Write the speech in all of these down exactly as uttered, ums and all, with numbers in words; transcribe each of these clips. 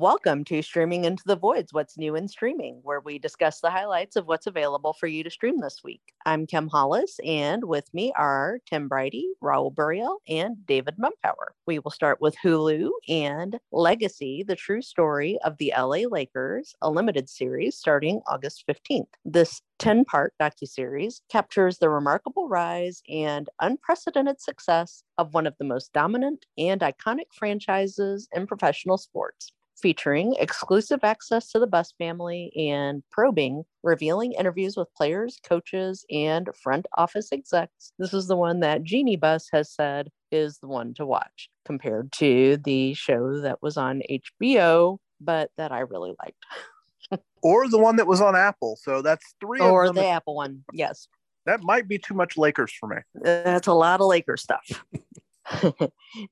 Welcome to Streaming Into the Voids, What's New in Streaming, where we discuss the highlights of what's available for you to stream this week. I'm Kim Hollis, and with me are Tim Brighty, Raul Buriel, and David Mumpower. We will start with Hulu and Legacy, the true story of the L A Lakers, a limited series starting August fifteenth. This ten-part docuseries captures the remarkable rise and unprecedented success of one of the most dominant and iconic franchises in professional sports, featuring exclusive access to the Bus family and probing, revealing interviews with players, coaches, and front office execs. This is the one that Genie Bus has said is the one to watch, compared to the show that was on H B O, but that I really liked. Or the one that was on Apple. So that's three. Or the Apple one, yes. That might be too much Lakers for me. That's a lot of Lakers stuff.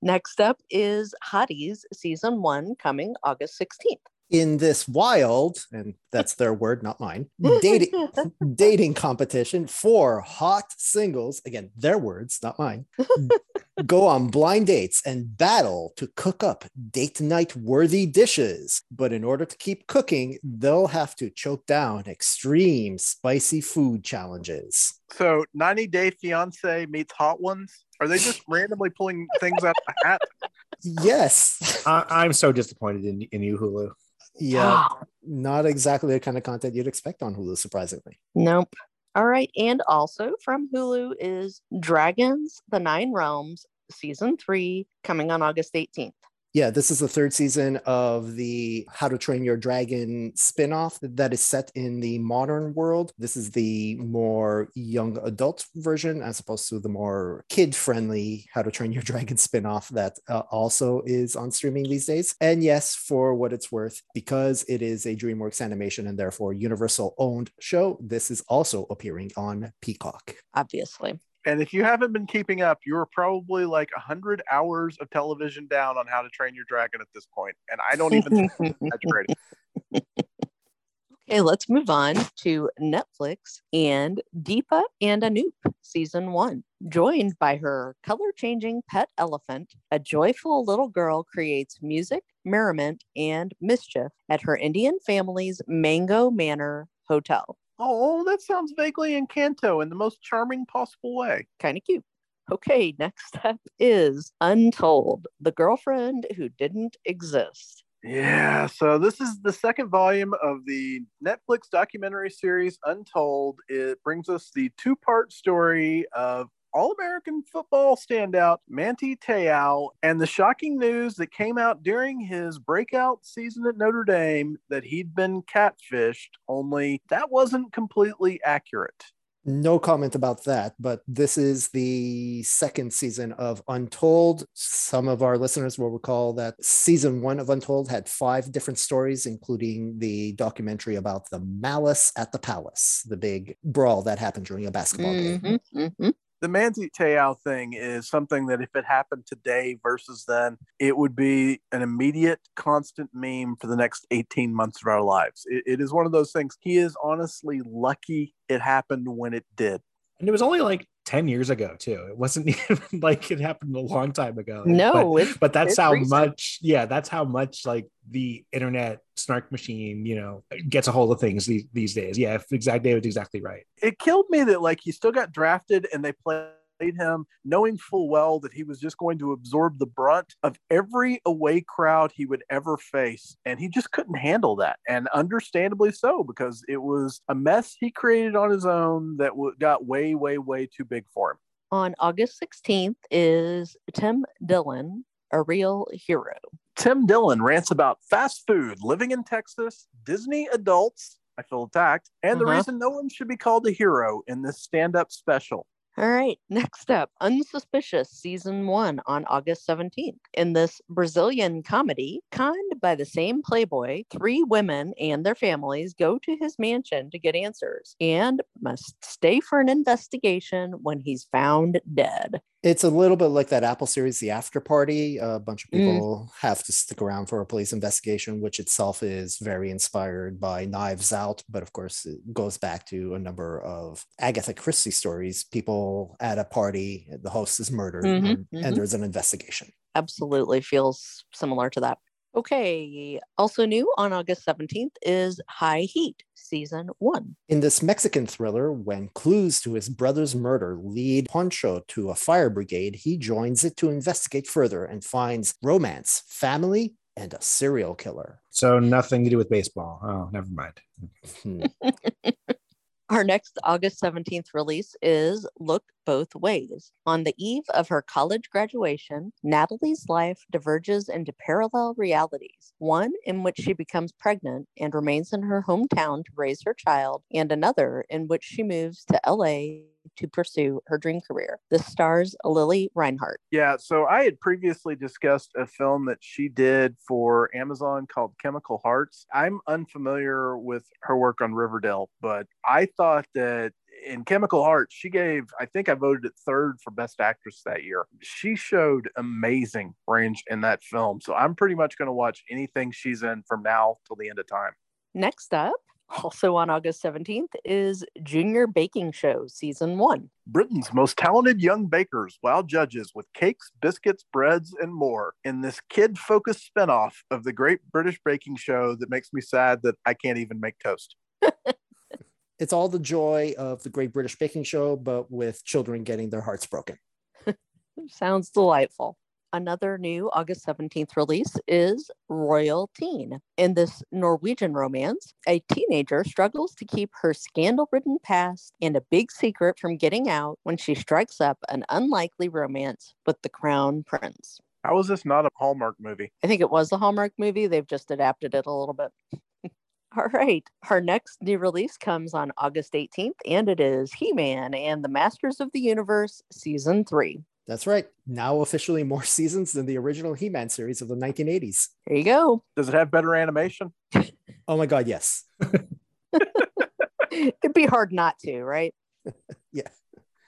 Next up is Hotties season one, coming August sixteenth. In this wild, and that's their word, not mine, dating dating competition for hot singles, again, their words, not mine, go on blind dates and battle to cook up date night worthy dishes. But in order to keep cooking, they'll have to choke down extreme spicy food challenges. So ninety day fiance meets Hot Ones. Are they just randomly pulling things out of a hat? Yes. I- I'm so disappointed in, in you, Hulu. Yeah, not exactly the kind of content you'd expect on Hulu, surprisingly. Nope. All right. And also from Hulu is Dragons, The Nine Realms, season three, coming on August eighteenth. Yeah, this is the third season of the How to Train Your Dragon spinoff that is set in the modern world. This is the more young adult version as opposed to the more kid-friendly How to Train Your Dragon spinoff that uh, also is on streaming these days. And yes, for what it's worth, because it is a DreamWorks animation and therefore Universal-owned show, this is also appearing on Peacock. Obviously. And if you haven't been keeping up, you're probably like one hundred hours of television down on How to Train Your Dragon at this point. And I don't even think I'm saturated. Okay, let's move on to Netflix and Deepa and Anoop season one. Joined by her color-changing pet elephant, a joyful little girl creates music, merriment, and mischief at her Indian family's Mango Manor Hotel. Oh, that sounds vaguely Encanto in the most charming possible way. Kind of cute. Okay, next up is Untold, the girlfriend who didn't exist. Yeah, so this is the second volume of the Netflix documentary series Untold. It brings us the two-part story of All-American football standout Manti Te'o and the shocking news that came out during his breakout season at Notre Dame that he'd been catfished, only that wasn't completely accurate. No comment about that, but this is the second season of Untold. Some of our listeners will recall that season one of Untold had five different stories, including the documentary about the malice at the palace, the big brawl that happened during a basketball mm-hmm, game. Mm-hmm. The Manti Te'o thing is something that if it happened today versus then, it would be an immediate constant meme for the next eighteen months of our lives. It, it is one of those things. He is honestly lucky it happened when it did. And it was only like ten years ago, too. It wasn't even like it happened a long time ago. No. But, it's, but that's it's how recent. much, yeah, that's how much like the internet snark machine, you know, gets a hold of things these, these days. Yeah, exactly. David's exactly right. It killed me that like he still got drafted and they played him knowing full well that he was just going to absorb the brunt of every away crowd he would ever face. And he just couldn't handle that. And understandably so, because it was a mess he created on his own that w- got way, way, way too big for him. On August sixteenth is Tim Dillon, a real hero. Tim Dillon rants about fast food, living in Texas, Disney adults, I feel attacked, and uh-huh. the reason no one should be called a hero in this stand-up special. All right, next up, Unsuspicious season one on August seventeenth. In this Brazilian comedy, conned by the same playboy, three women and their families go to his mansion to get answers and must stay for an investigation when he's found dead. It's a little bit like that Apple series, The After Party. A bunch of people mm. have to stick around for a police investigation, which itself is very inspired by Knives Out. But of course, it goes back to a number of Agatha Christie stories. People at a party, the host is murdered, mm-hmm, and, mm-hmm. and there's an investigation. Absolutely feels similar to that. Okay, also new on August seventeenth is High Heat, Season one. In this Mexican thriller, when clues to his brother's murder lead Poncho to a fire brigade, he joins it to investigate further and finds romance, family, and a serial killer. So nothing to do with baseball. Oh, never mind. Our next August seventeenth release is Look Both Ways. On the eve of her college graduation, Natalie's life diverges into parallel realities, one in which she becomes pregnant and remains in her hometown to raise her child, and another in which she moves to L A to pursue her dream career. This stars Lily Reinhart. Yeah, so I had previously discussed a film that she did for Amazon called Chemical Hearts. I'm unfamiliar with her work on Riverdale, but I thought that in Chemical Hearts, she gave, I think I voted it third for Best Actress that year. She showed amazing range in that film. So I'm pretty much going to watch anything she's in from now till the end of time. Next up, also on August seventeenth is Junior Baking Show Season one. Britain's most talented young bakers wow judges with cakes, biscuits, breads, and more in this kid-focused spinoff of the Great British Baking Show that makes me sad that I can't even make toast. It's all the joy of the Great British Baking Show, but with children getting their hearts broken. Sounds delightful. Another new August seventeenth release is Royal Teen. In this Norwegian romance, a teenager struggles to keep her scandal-ridden past and a big secret from getting out when she strikes up an unlikely romance with the crown prince. How is this not a Hallmark movie? I think it was a Hallmark movie. They've just adapted it a little bit. All right. Our next new release comes on August eighteenth, and it is He-Man and the Masters of the Universe Season three. That's right. Now officially more seasons than the original He-Man series of the nineteen eighties. There you go. Does it have better animation? Oh my God, yes. It'd be hard not to, right? Yeah.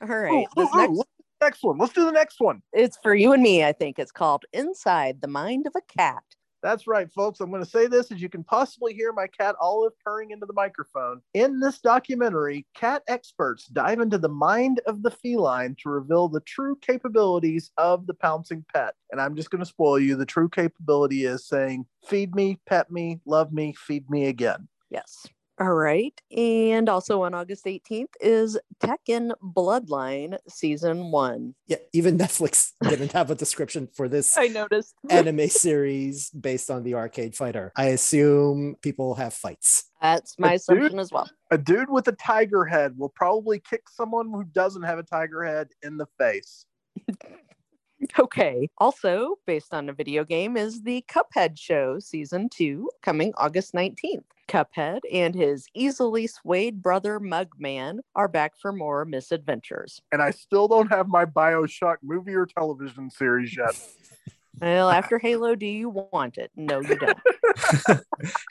All right. Oh, this oh, next... Oh, next one. Let's do the next one. It's for you and me, I think. It's called Inside the Mind of a Cat. That's right, folks. I'm going to say this as you can possibly hear my cat Olive purring into the microphone. In this documentary, cat experts dive into the mind of the feline to reveal the true capabilities of the pouncing pet. And I'm just going to spoil you. The true capability is saying, feed me, pet me, love me, feed me again. Yes. All right. And also on August eighteenth is Tekken Bloodline Season one. Yeah, even Netflix didn't have a description for this I noticed. Anime series based on the arcade fighter. I assume people have fights. That's my a assumption dude, as well. A dude with a tiger head will probably kick someone who doesn't have a tiger head in the face. Okay. Also, based on a video game, is the Cuphead Show Season two coming August nineteenth. Cuphead and his easily swayed brother Mugman are back for more misadventures. And I still don't have my Bioshock movie or television series yet. Well, after Halo, do you want it? No, you don't.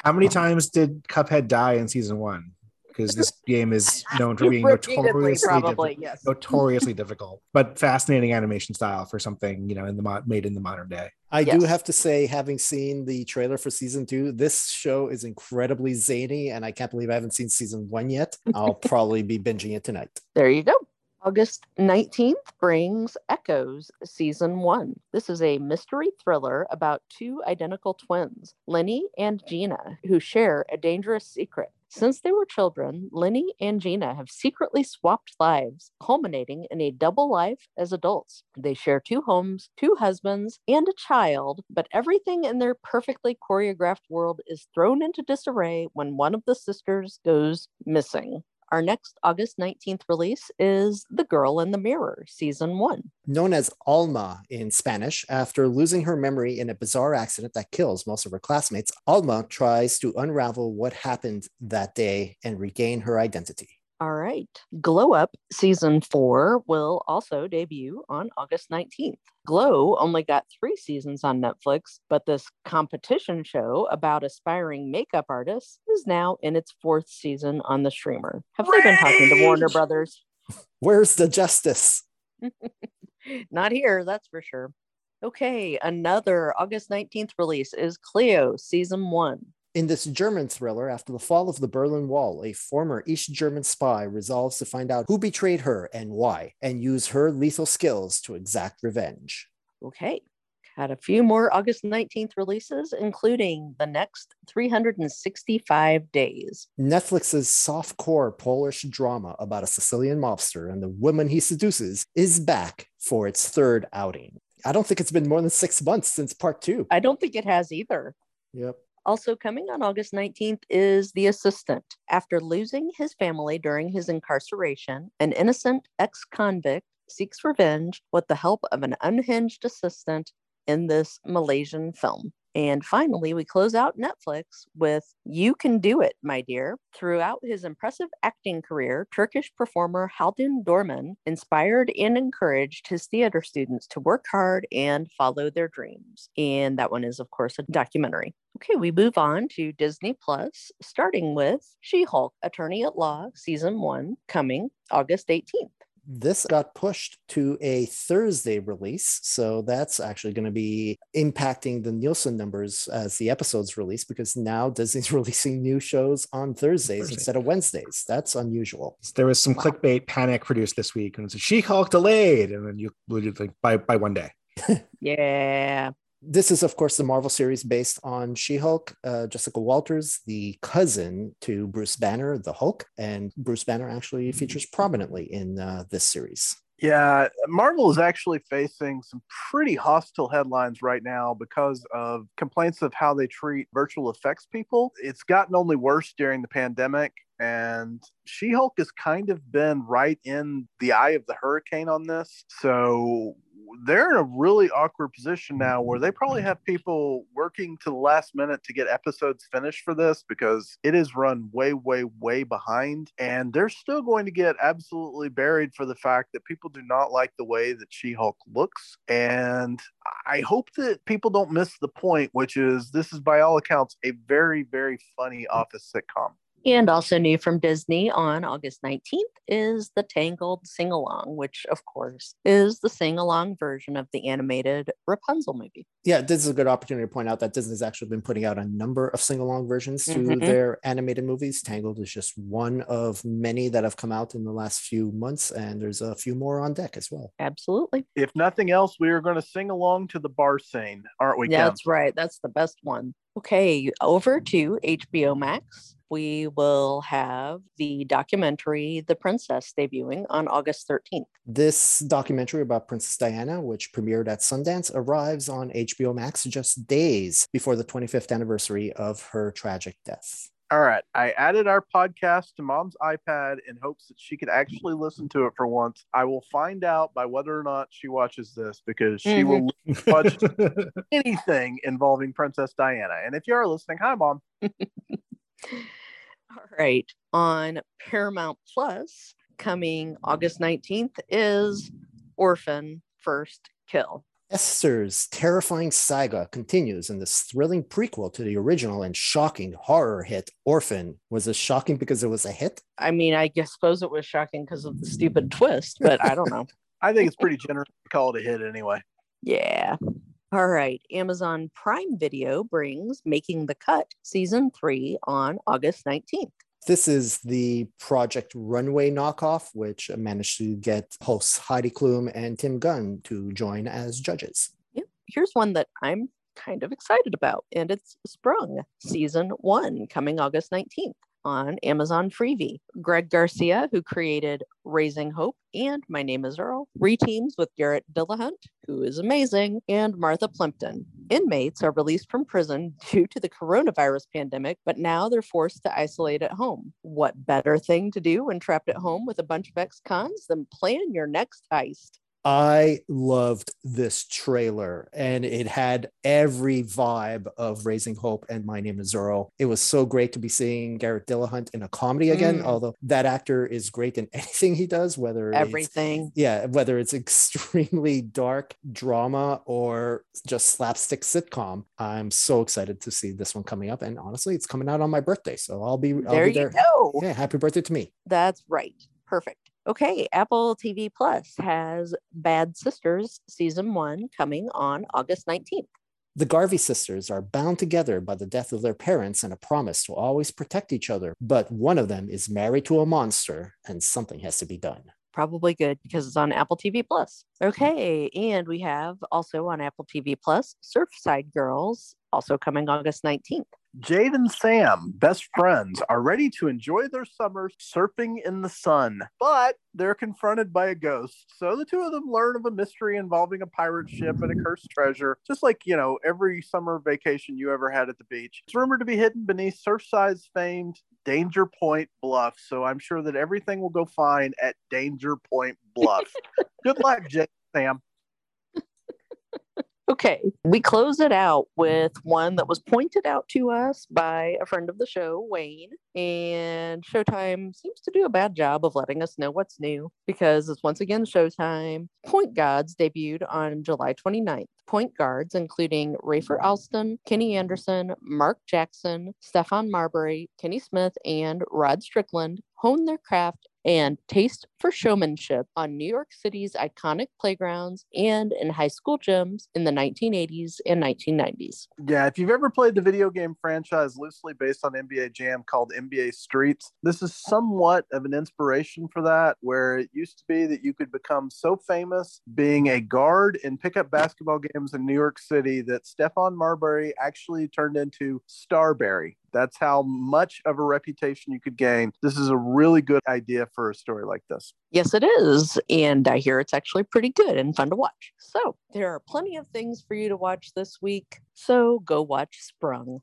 How many times did Cuphead die in Season one? Because this game is known for being notoriously, probably, diff- yes. notoriously difficult, but fascinating animation style for something, you know, in the mo- made in the modern day. I yes. do have to say, having seen the trailer for season two, this show is incredibly zany, and I can't believe I haven't seen season one yet. I'll probably be binging it tonight. There you go. August nineteenth brings Echoes Season one. This is a mystery thriller about two identical twins, Lenny and Gina, who share a dangerous secret. Since they were children, Lenny and Gina have secretly swapped lives, culminating in a double life as adults. They share two homes, two husbands, and a child, but everything in their perfectly choreographed world is thrown into disarray when one of the sisters goes missing. Our next August nineteenth release is The Girl in the Mirror, Season one. Known as Alma in Spanish, after losing her memory in a bizarre accident that kills most of her classmates, Alma tries to unravel what happened that day and regain her identity. All right. Glow Up Season four will also debut on August nineteenth. Glow only got three seasons on Netflix, but this competition show about aspiring makeup artists is now in its fourth season on the streamer. Have Rage! They been talking to Warner Brothers? Where's the justice? Not here, that's for sure. Okay, another August nineteenth release is Cleo Season one. In this German thriller, after the fall of the Berlin Wall, a former East German spy resolves to find out who betrayed her and why, and use her lethal skills to exact revenge. Okay. had a few more August nineteenth releases, including the next three hundred sixty-five days. Netflix's softcore Polish drama about a Sicilian mobster and the woman he seduces is back for its third outing. I don't think it's been more than six months since part two. I don't think it has either. Yep. Also coming on August nineteenth is The Assistant. After losing his family during his incarceration, an innocent ex-convict seeks revenge with the help of an unhinged assistant in this Malaysian film. And finally, we close out Netflix with You Can Do It, My Dear. Throughout his impressive acting career, Turkish performer Haldun Dorman inspired and encouraged his theater students to work hard and follow their dreams. And that one is, of course, a documentary. Okay, we move on to Disney Plus, starting with She-Hulk, Attorney at Law, Season one, coming August eighteenth. This got pushed to a Thursday release, so that's actually going to be impacting the Nielsen numbers as the episodes release, because now Disney's releasing new shows on Thursdays Thursday. instead of Wednesdays. That's unusual. There was some wow. clickbait panic produced this week, and it's a She-Hulk delayed, and then you like by by one day. Yeah. This is, of course, the Marvel series based on She-Hulk, uh, Jessica Walters, the cousin to Bruce Banner, the Hulk, and Bruce Banner actually features prominently in uh, this series. Yeah, Marvel is actually facing some pretty hostile headlines right now because of complaints of how they treat virtual effects people. It's gotten only worse during the pandemic, and She-Hulk has kind of been right in the eye of the hurricane on this, so they're in a really awkward position now where they probably have people working to the last minute to get episodes finished for this, because it is run way, way, way behind. And they're still going to get absolutely buried for the fact that people do not like the way that She-Hulk looks. And I hope that people don't miss the point, which is this is, by all accounts, a very, very funny office sitcom. And also new from Disney on August nineteenth is the Tangled Sing-Along, which, of course, is the sing-along version of the animated Rapunzel movie. Yeah, this is a good opportunity to point out that Disney's actually been putting out a number of sing-along versions to mm-hmm. their animated movies. Tangled is just one of many that have come out in the last few months, and there's a few more on deck as well. Absolutely. If nothing else, we are going to sing along to the bar scene, aren't we, Kim? Yeah, that's right. That's the best one. Okay, over to H B O Max. We will have the documentary The Princess debuting on August thirteenth. This documentary about Princess Diana, which premiered at Sundance, arrives on H B O Max just days before the twenty-fifth anniversary of her tragic death. All right. I added our podcast to Mom's iPad in hopes that she could actually listen to it for once. I will find out by whether or not she watches this, because she mm-hmm. will watch anything involving Princess Diana. And if you are listening, hi, Mom. All right. On Paramount Plus, coming August nineteenth, is Orphan First Kill. Esther's terrifying saga continues in this thrilling prequel to the original and shocking horror hit Orphan. Was it shocking because it was a hit? I mean, I guess, suppose it was shocking because of the stupid twist, but I don't know. I think it's pretty generous to call it a hit anyway. Yeah. All right. Amazon Prime Video brings Making the Cut Season three on August nineteenth. This is the Project Runway knockoff, which managed to get hosts Heidi Klum and Tim Gunn to join as judges. Yep. Here's one that I'm kind of excited about, and it's Sprung Season one, coming August nineteenth on Amazon Freevee. Greg Garcia, who created Raising Hope and My Name is Earl, reteams with Garrett Dillahunt, who is amazing, and Martha Plimpton. Inmates are released from prison due to the coronavirus pandemic, but now they're forced to isolate at home. What better thing to do when trapped at home with a bunch of ex-cons than plan your next heist? I loved this trailer, and it had every vibe of Raising Hope and My Name is Earl. It was so great to be seeing Garrett Dillahunt in a comedy again, mm. although that actor is great in anything he does, whether everything. It's, yeah, whether it's extremely dark drama or just slapstick sitcom. I'm so excited to see this one coming up. And honestly, it's coming out on my birthday, so I'll be, I'll there be there. There you go. Yeah, happy birthday to me. That's right. Perfect. Okay, Apple T V Plus has Bad Sisters Season one, coming on August nineteenth. The Garvey sisters are bound together by the death of their parents and a promise to always protect each other, but one of them is married to a monster, and something has to be done. Probably good because it's on Apple T V Plus. Okay, and we have also on Apple T V Plus, Surfside Girls, also coming August nineteenth. Jade and Sam, best friends, are ready to enjoy their summer surfing in the sun, but they're confronted by a ghost. So the two of them learn of a mystery involving a pirate ship and a cursed treasure, just like, you know, every summer vacation you ever had at the beach. It's rumored to be hidden beneath Surfside's famed Danger Point Bluff. So I'm sure that everything will go fine at Danger Point Bluff. Good luck, Jade and Sam. Okay, we close it out with one that was pointed out to us by a friend of the show, Wayne, and Showtime seems to do a bad job of letting us know what's new because it's once again Showtime. Point Guards debuted on July twenty-ninth. Point guards, including Rafer Alston, Kenny Anderson, Mark Jackson, Stefan Marbury, Kenny Smith, and Rod Strickland, hone their craft and taste for showmanship on New York City's iconic playgrounds and in high school gyms in the nineteen eighties and nineteen nineties. Yeah, if you've ever played the video game franchise loosely based on N B A Jam called N B A Streets, this is somewhat of an inspiration for that, where it used to be that you could become so famous being a guard in pickup basketball games in New York City that Stephon Marbury actually turned into Starberry. That's how much of a reputation you could gain. This is a really good idea for a story like this. Yes, it is. And I hear it's actually pretty good and fun to watch. So there are plenty of things for you to watch this week. So go watch Sprung.